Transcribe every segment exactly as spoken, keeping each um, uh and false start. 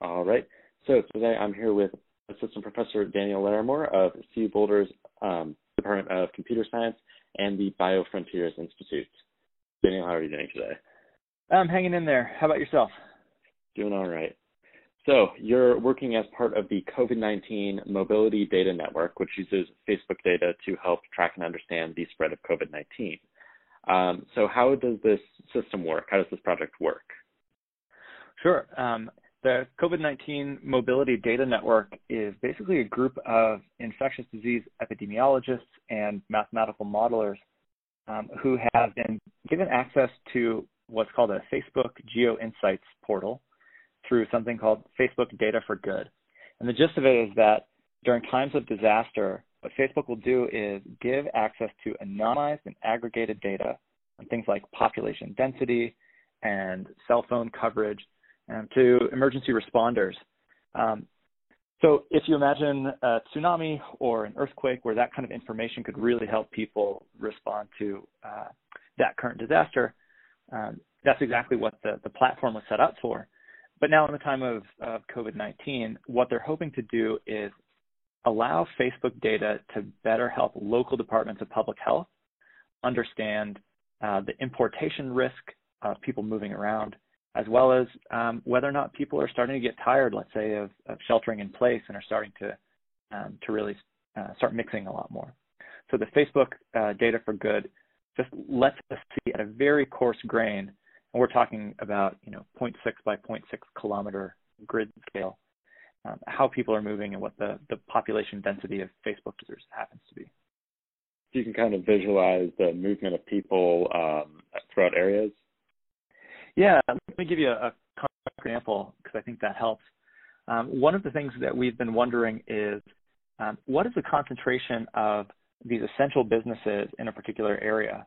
All right. So today I'm here with Assistant Professor Daniel Larremore of C U Boulder's um, Department of Computer Science and the BioFrontiers Institute. Daniel, how are you doing today? I'm hanging in there. How about yourself? Doing all right. So you're working as part of the COVID nineteen Mobility Data Network, which uses Facebook data to help track and understand the spread of COVID nineteen. Um, so how does this system work? How does this project work? Sure. Um, the COVID nineteen Mobility Data Network is basically a group of infectious disease epidemiologists and mathematical modelers um, who have been given access to what's called a Facebook Geo Insights portal through something called Facebook Data for Good. And the gist of it is that during times of disaster, what Facebook will do is give access to anonymized and aggregated data on things like population density and cell phone coverage and to emergency responders. Um, so if you imagine a tsunami or an earthquake where that kind of information could really help people respond to uh, that current disaster, um, that's exactly what the, the platform was set up for. But now in the time of, of COVID nineteen, what they're hoping to do is allow Facebook data to better help local departments of public health understand uh, the importation risk of people moving around, as well as um, whether or not people are starting to get tired, let's say, of, of sheltering in place and are starting to, um, to really uh, start mixing a lot more. So the Facebook uh, Data for Good just lets us see at a very coarse grain, and we're talking about, you know, zero point six by zero point six kilometer grid scale, um, how people are moving and what the, the population density of Facebook users happens to be. So you can kind of visualize the movement of people um, throughout areas? Yeah, let me give you a, a concrete example because I think that helps. Um, one of the things that we've been wondering is um, what is the concentration of these essential businesses in a particular area?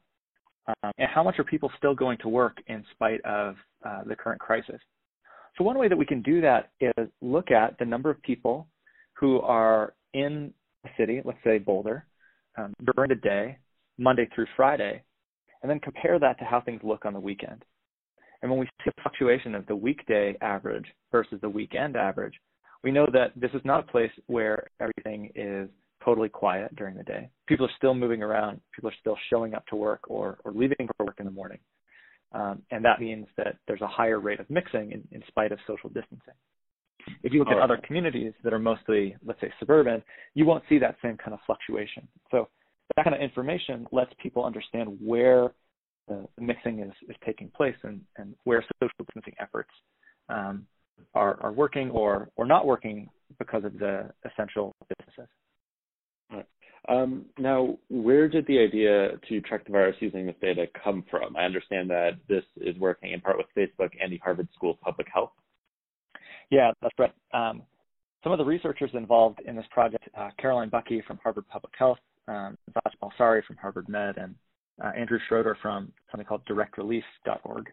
Um, and how much are people still going to work in spite of uh, the current crisis? So one way that we can do that is look at the number of people who are in a city, let's say Boulder, um, during the day, Monday through Friday, and then compare that to how things look on the weekend. And when we see a fluctuation of the weekday average versus the weekend average, we know that this is not a place where everything is totally quiet during the day. People are still moving around. People are still showing up to work or, or leaving for work in the morning. Um, and that means that there's a higher rate of mixing in, in spite of social distancing. If you look All at right. other communities that are mostly, let's say, suburban, you won't see that same kind of fluctuation. So that kind of information lets people understand where the mixing is, is taking place and, and where social distancing efforts um, are, are working or, or not working because of the essential businesses. Um, now, where did the idea to track the virus using this data come from? I understand that this is working in part with Facebook and the Harvard School of Public Health. Yeah, that's right. Um, some of the researchers involved in this project, uh, Caroline Bucky from Harvard Public Health, um, Vaj Balsari from Harvard Med, and uh, Andrew Schroeder from something called direct release dot org,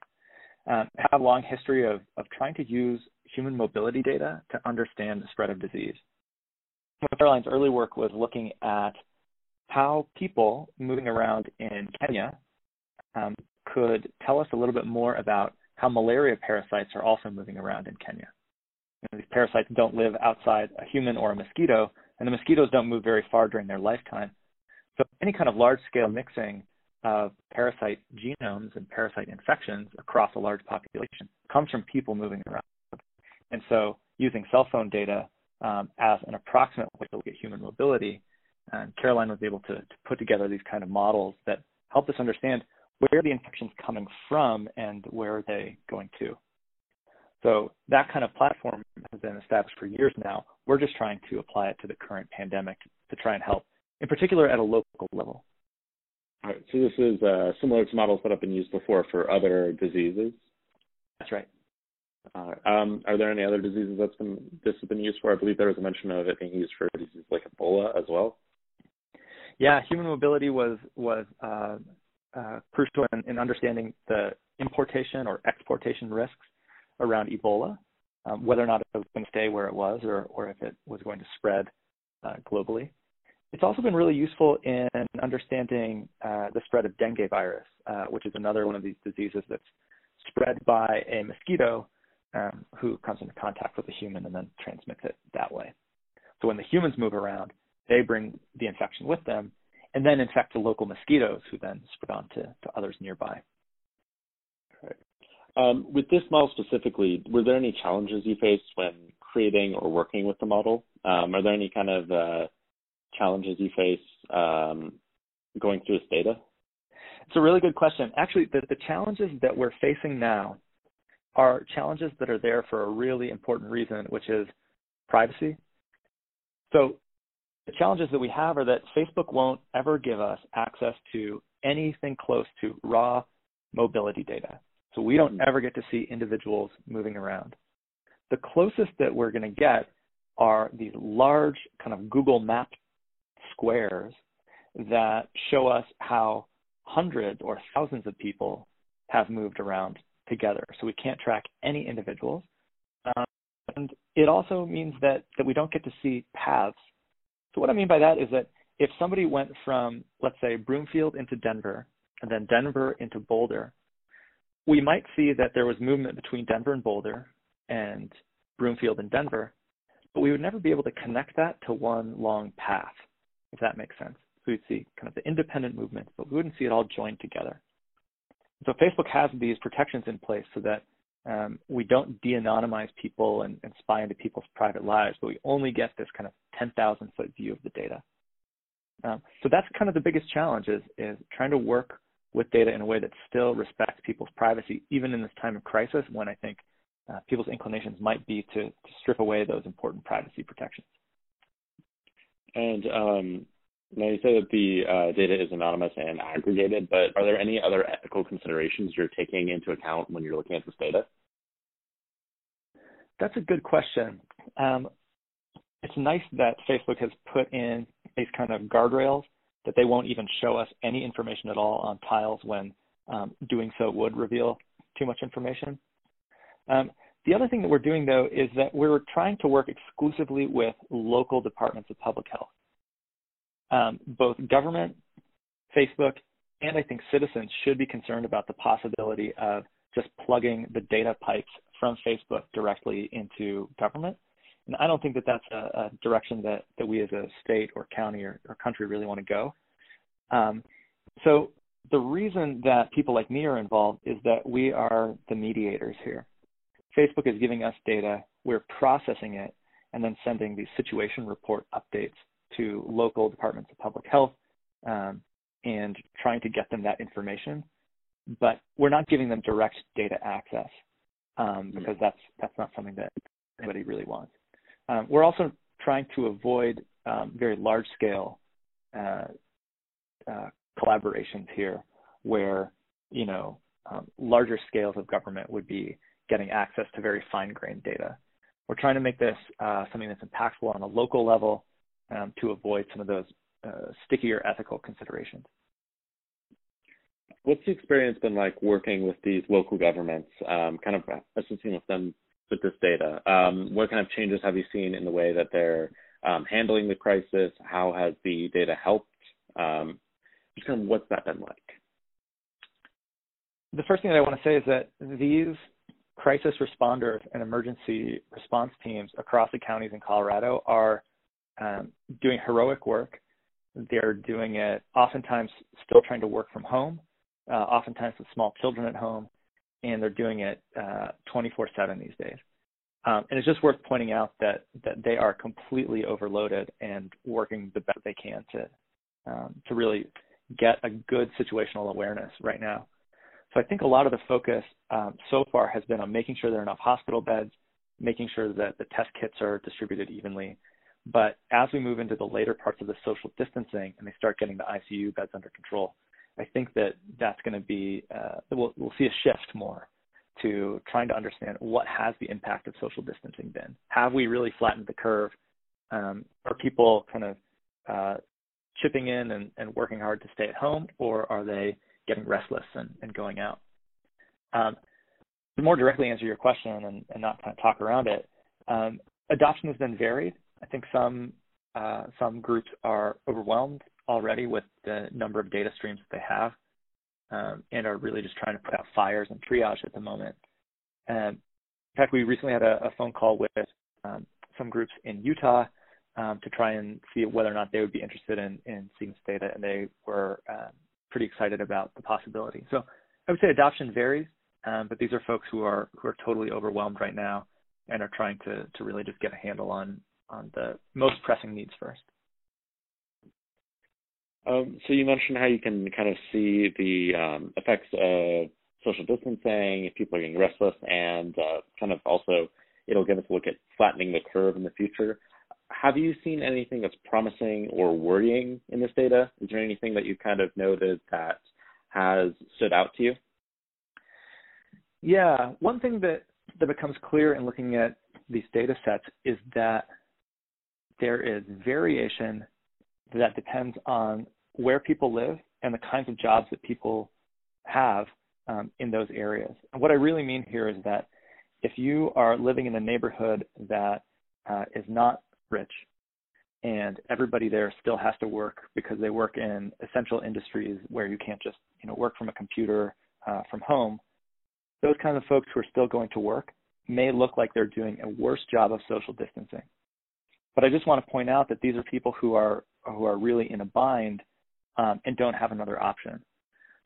um, have a long history of, of trying to use human mobility data to understand the spread of disease. Caroline's early work was looking at how people moving around in Kenya um, could tell us a little bit more about how malaria parasites are also moving around in Kenya. You know, these parasites don't live outside a human or a mosquito, and the mosquitoes don't move very far during their lifetime. So any kind of large-scale mixing of parasite genomes and parasite infections across a large population comes from people moving around. And so using cell phone data Um, as an approximate way to look at human mobility, and Caroline was able to, to put together these kind of models that help us understand where the infection's coming from and where are they going to. So that kind of platform has been established for years now. We're just trying to apply it to the current pandemic to, to try and help, in particular at a local level. All right, so this is uh, similar to models that have been used before for other diseases? That's right. Uh, um, are there any other diseases that's been this has been used for? I believe there was a mention of it being used for diseases like Ebola as well. Yeah, human mobility was was uh, uh, crucial in, in understanding the importation or exportation risks around Ebola, um, whether or not it was going to stay where it was or, or if it was going to spread uh, globally. It's also been really useful in understanding uh, the spread of dengue virus, uh, which is another one of these diseases that's spread by a mosquito um, who comes into contact with a human and then transmits it that way. So when the humans move around, they bring the infection with them and then infect the local mosquitoes who then spread on to, to others nearby. Right. Um, with this model specifically, were there any challenges you faced when creating or working with the model? Um, are there any kind of uh, challenges you face um, going through this data? It's a really good question. Actually, the, the challenges that we're facing now are challenges that are there for a really important reason, which is privacy. So the challenges that we have are that Facebook won't ever give us access to anything close to raw mobility data. So we don't ever get to see individuals moving around. The closest that we're going to get are these large kind of Google Map squares that show us how hundreds or thousands of people have moved around together. So we can't track any individuals. Um, and it also means that, that we don't get to see paths. So what I mean by that is that if somebody went from, let's say, Broomfield into Denver, and then Denver into Boulder, we might see that there was movement between Denver and Boulder and Broomfield and Denver, but we would never be able to connect that to one long path, if that makes sense. So we'd see kind of the independent movements, but we wouldn't see it all joined together. So Facebook has these protections in place so that um, we don't de-anonymize people and, and spy into people's private lives, but we only get this kind of ten thousand foot view of the data. Um, so that's kind of the biggest challenge is, is trying to work with data in a way that still respects people's privacy, even in this time of crisis when I think uh, people's inclinations might be to, to strip away those important privacy protections. And um, now you say that the uh, data is anonymous and aggregated, but are there any other ethical considerations you're taking into account when you're looking at this data? That's a good question. Um, it's nice that Facebook has put in these kind of guardrails that they won't even show us any information at all on tiles when um, doing so would reveal too much information. Um, the other thing that we're doing, though, is that we're trying to work exclusively with local departments of public health. Um, both government, Facebook, and I think citizens should be concerned about the possibility of just plugging the data pipes from Facebook directly into government. And I don't think that that's a, a direction that, that we as a state or county or, or country really want to go. Um, so the reason that people like me are involved is that we are the mediators here. Facebook is giving us data, we're processing it, and then sending these situation report updates to local departments of public health um, and trying to get them that information. But we're not giving them direct data access um, because that's, that's not something that anybody really wants. Um, we're also trying to avoid um, very large-scale uh, uh, collaborations here where, you know, um, larger scales of government would be getting access to very fine-grained data. We're trying to make this uh, something that's impactful on a local level um, to avoid some of those uh, stickier ethical considerations. What's the experience been like working with these local governments, um, kind of assisting with them with this data? Um, what kind of changes have you seen in the way that they're um, handling the crisis? How has the data helped? Um, just kind of what's that been like? The first thing that I want to say is that these crisis responders and emergency response teams across the counties in Colorado are um, doing heroic work. They're doing it oftentimes still trying to work from home, uh, oftentimes with small children at home. And they're doing it uh, twenty-four seven these days. Um, and it's just worth pointing out that, that they are completely overloaded and working the best they can to um, to really get a good situational awareness right now. So I think a lot of the focus um, so far has been on making sure there are enough hospital beds, making sure that the test kits are distributed evenly. But as we move into the later parts of the social distancing and they start getting the I C U beds under control, I think that that's going to be, uh, we'll, we'll see a shift more to trying to understand what has the impact of social distancing been. Have we really flattened the curve? Um, are people kind of uh, chipping in and, and working hard to stay at home, or are they getting restless and, and going out? Um, to more directly answer your question and, and not kind of talk around it, um, adoption has been varied. I think some uh, some groups are overwhelmed already with the number of data streams that they have um, and are really just trying to put out fires and triage at the moment. Um, In fact, we recently had a, a phone call with um, some groups in Utah um, to try and see whether or not they would be interested in, in seeing this data, and they were uh, pretty excited about the possibility. So I would say adoption varies, um, but these are folks who are who are totally overwhelmed right now and are trying to, to really just get a handle on, on the most pressing needs first. Um, so you mentioned how you can kind of see the um, effects of social distancing, if people are getting restless, and uh, kind of also it'll give us a look at flattening the curve in the future. Have you seen anything that's promising or worrying in this data? Is there anything that you kind of noted that has stood out to you? Yeah, one thing that, that becomes clear in looking at these data sets is that there is variation that depends on where people live and the kinds of jobs that people have um, in those areas. And what I really mean here is that if you are living in a neighborhood that uh, is not rich and everybody there still has to work because they work in essential industries where you can't just you know work from a computer uh, from home, those kinds of folks who are still going to work may look like they're doing a worse job of social distancing. But I just want to point out that these are people who are who are really in a bind um, and don't have another option.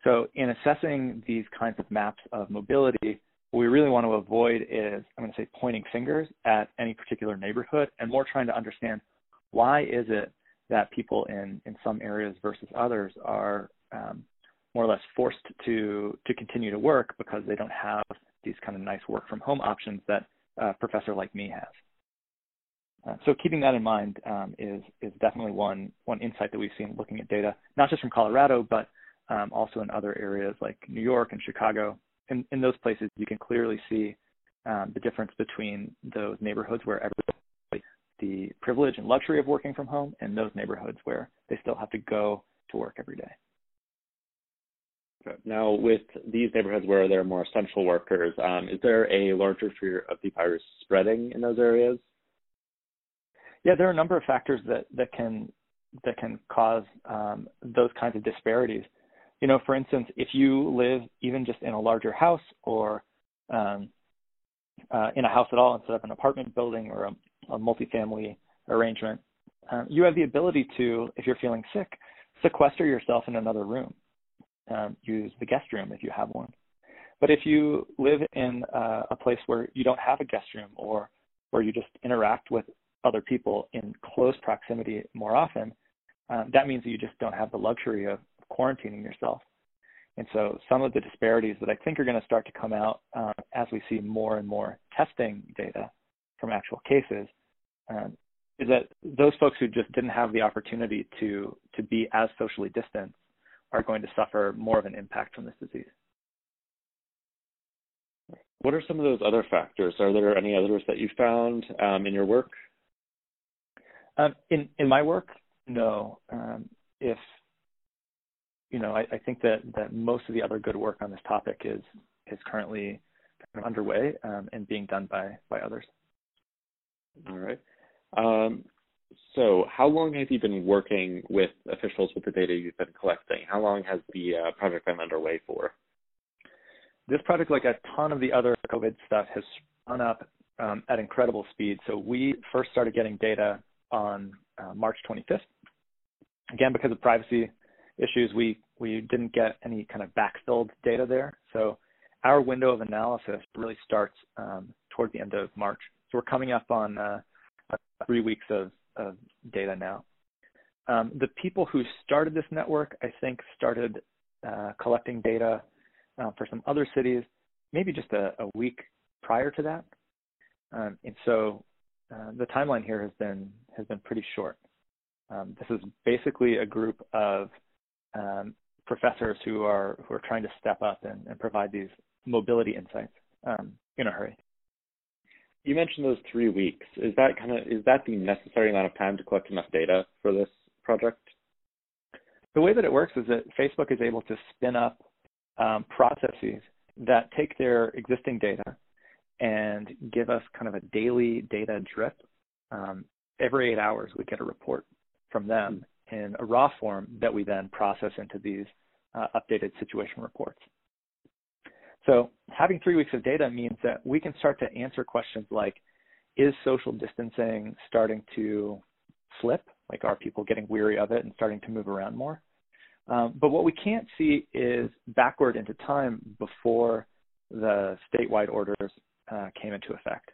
So in assessing these kinds of maps of mobility, what we really want to avoid is, I'm going to say, pointing fingers at any particular neighborhood, and more trying to understand why is it that people in, in some areas versus others are um, more or less forced to, to continue to work because they don't have these kind of nice work from home options that a professor like me has. Uh, so keeping that in mind um, is is definitely one one insight that we've seen looking at data, not just from Colorado, but um, also in other areas like New York and Chicago. In, in those places, you can clearly see um, the difference between those neighborhoods where everybody has the privilege and luxury of working from home and those neighborhoods where they still have to go to work every day. Now, with these neighborhoods where there are more essential workers, um, is there a larger fear of the virus spreading in those areas? Yeah, there are a number of factors that, that can that can cause um, those kinds of disparities. You know, for instance, if you live even just in a larger house or um, uh, in a house at all instead of an apartment building or a, a multifamily arrangement, um, you have the ability to, if you're feeling sick, sequester yourself in another room. Um, use the guest room if you have one. But if you live in uh, a place where you don't have a guest room or where you just interact with other people in close proximity more often, um, that means that you just don't have the luxury of quarantining yourself. And so some of the disparities that I think are going to start to come out uh, as we see more and more testing data from actual cases um, is that those folks who just didn't have the opportunity to, to be as socially distant are going to suffer more of an impact from this disease. What are some of those other factors? Are there any others that you found um, in your work? Um, in, in my work, no. Um, if, you know, I, I think that, that most of the other good work on this topic is is currently kind of underway um, and being done by, by others. All right. Um, so how long have you been working with officials with the data you've been collecting? How long has the uh, project been underway for? This project, like a ton of the other COVID stuff, has spun up um, at incredible speed. So we first started getting data on uh, March twenty-fifth. Again, because of privacy issues, we, we didn't get any kind of backfilled data there. So our window of analysis really starts um, toward the end of March. So we're coming up on uh, three weeks of, of data now. Um, the people who started this network, I think, started uh, collecting data uh, for some other cities, maybe just a, a week prior to that. Um, and so Uh, the timeline here has been has been pretty short. Um, this is basically a group of um, professors who are who are trying to step up and, and provide these mobility insights um, in a hurry. You mentioned those three weeks. Is that kind of is that the necessary amount of time to collect enough data for this project? The way that it works is that Facebook is able to spin up um, processes that take their existing data and give us kind of a daily data drip. Um, every eight hours, we get a report from them in a raw form that we then process into these uh, updated situation reports. So having three weeks of data means that we can start to answer questions like, is social distancing starting to flip? Like, are people getting weary of it and starting to move around more? Um, but what we can't see is backward into time before the statewide orders uh, came into effect.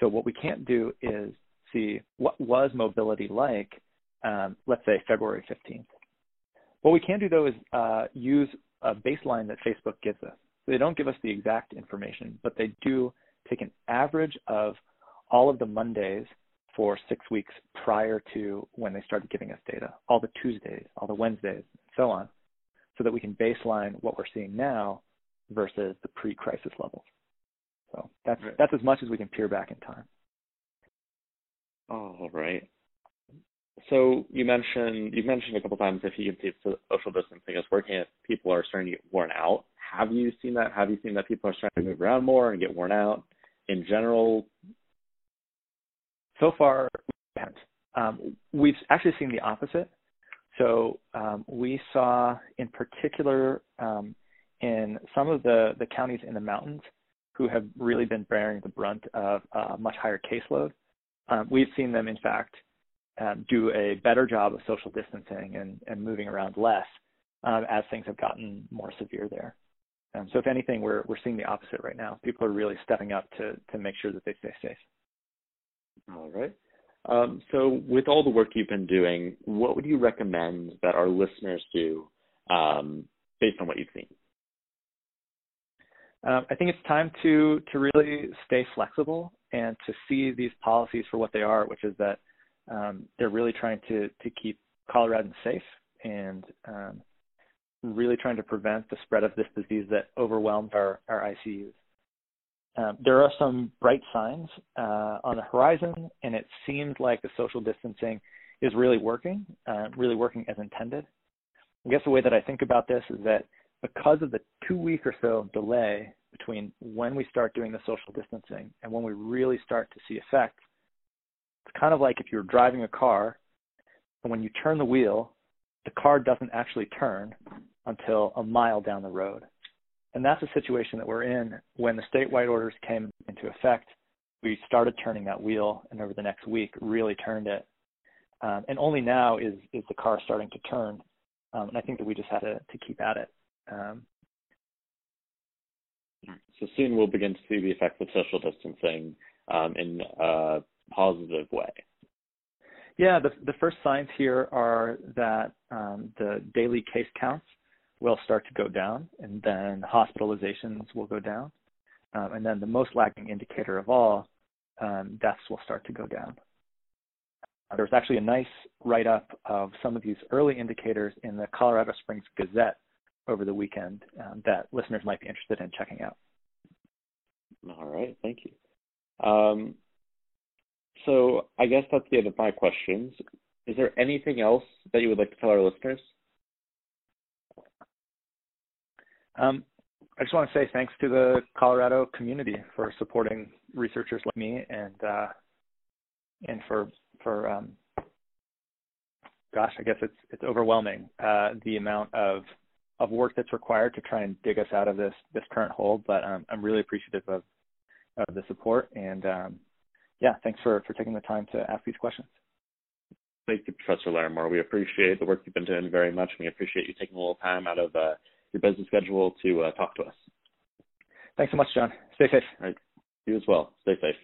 So what we can't do is see what was mobility like, um, let's say February fifteenth. What we can do, though, is uh, use a baseline that Facebook gives us. So they don't give us the exact information, but they do take an average of all of the Mondays for six weeks prior to when they started giving us data, all the Tuesdays, all the Wednesdays, and so on, so that we can baseline what we're seeing now versus the pre-crisis levels. So that's, right. that's as much as we can peer back in time. All right. So you mentioned, you've mentioned a couple times if you can see if social distancing is working, if people are starting to get worn out. Have you seen that? Have you seen that people are starting to move around more and get worn out in general? So far, we haven't. Um, we've actually seen the opposite. So um, we saw, in particular, um, in some of the, the counties in the mountains who have really been bearing the brunt of a much higher caseload, um, we've seen them, in fact, um, do a better job of social distancing and, and moving around less um, as things have gotten more severe there. Um, so if anything, we're, we're seeing the opposite right now. People are really stepping up to, to make sure that they stay safe. All right. Um, so with all the work you've been doing, what would you recommend that our listeners do um, based on what you've seen? Um, I think it's time to, to really stay flexible and to see these policies for what they are, which is that um, they're really trying to, to keep Coloradans safe and um, really trying to prevent the spread of this disease that overwhelms our, our I C Us. Um, there are some bright signs uh, on the horizon, and it seems like the social distancing is really working, uh, really working as intended. I guess the way that I think about this is that because of the two-week or so delay between when we start doing the social distancing and when we really start to see effects, it's kind of like if you're driving a car, and when you turn the wheel, the car doesn't actually turn until a mile down the road. And that's the situation that we're in. When the statewide orders came into effect, we started turning that wheel, and over the next week really turned it. Um, and only now is, is the car starting to turn. Um, and I think that we just have to, to keep at it. Um, so soon we'll begin to see the effects of social distancing um, in a positive way. Yeah, the, the first signs here are that um, the daily case counts will start to go down, and then hospitalizations will go down. Um, and then the most lagging indicator of all, um, deaths will start to go down. Uh, there was actually a nice write-up of some of these early indicators in the Colorado Springs Gazette over the weekend um, that listeners might be interested in checking out. All right, thank you. Um, so I guess that's the end of my questions. Is there anything else that you would like to tell our listeners? Um, I just want to say thanks to the Colorado community for supporting researchers like me, and uh, and for for um, gosh, I guess it's it's overwhelming uh, the amount of of work that's required to try and dig us out of this this current hole. But um, I'm really appreciative of, of the support, and um, yeah, thanks for for taking the time to ask these questions. Thank you, Professor Larremore. We appreciate the work you've been doing very much, and we appreciate you taking a little time out of. Uh, your busy schedule to uh, talk to us. Thanks so much, John. Stay safe. All right. You as well. Stay safe.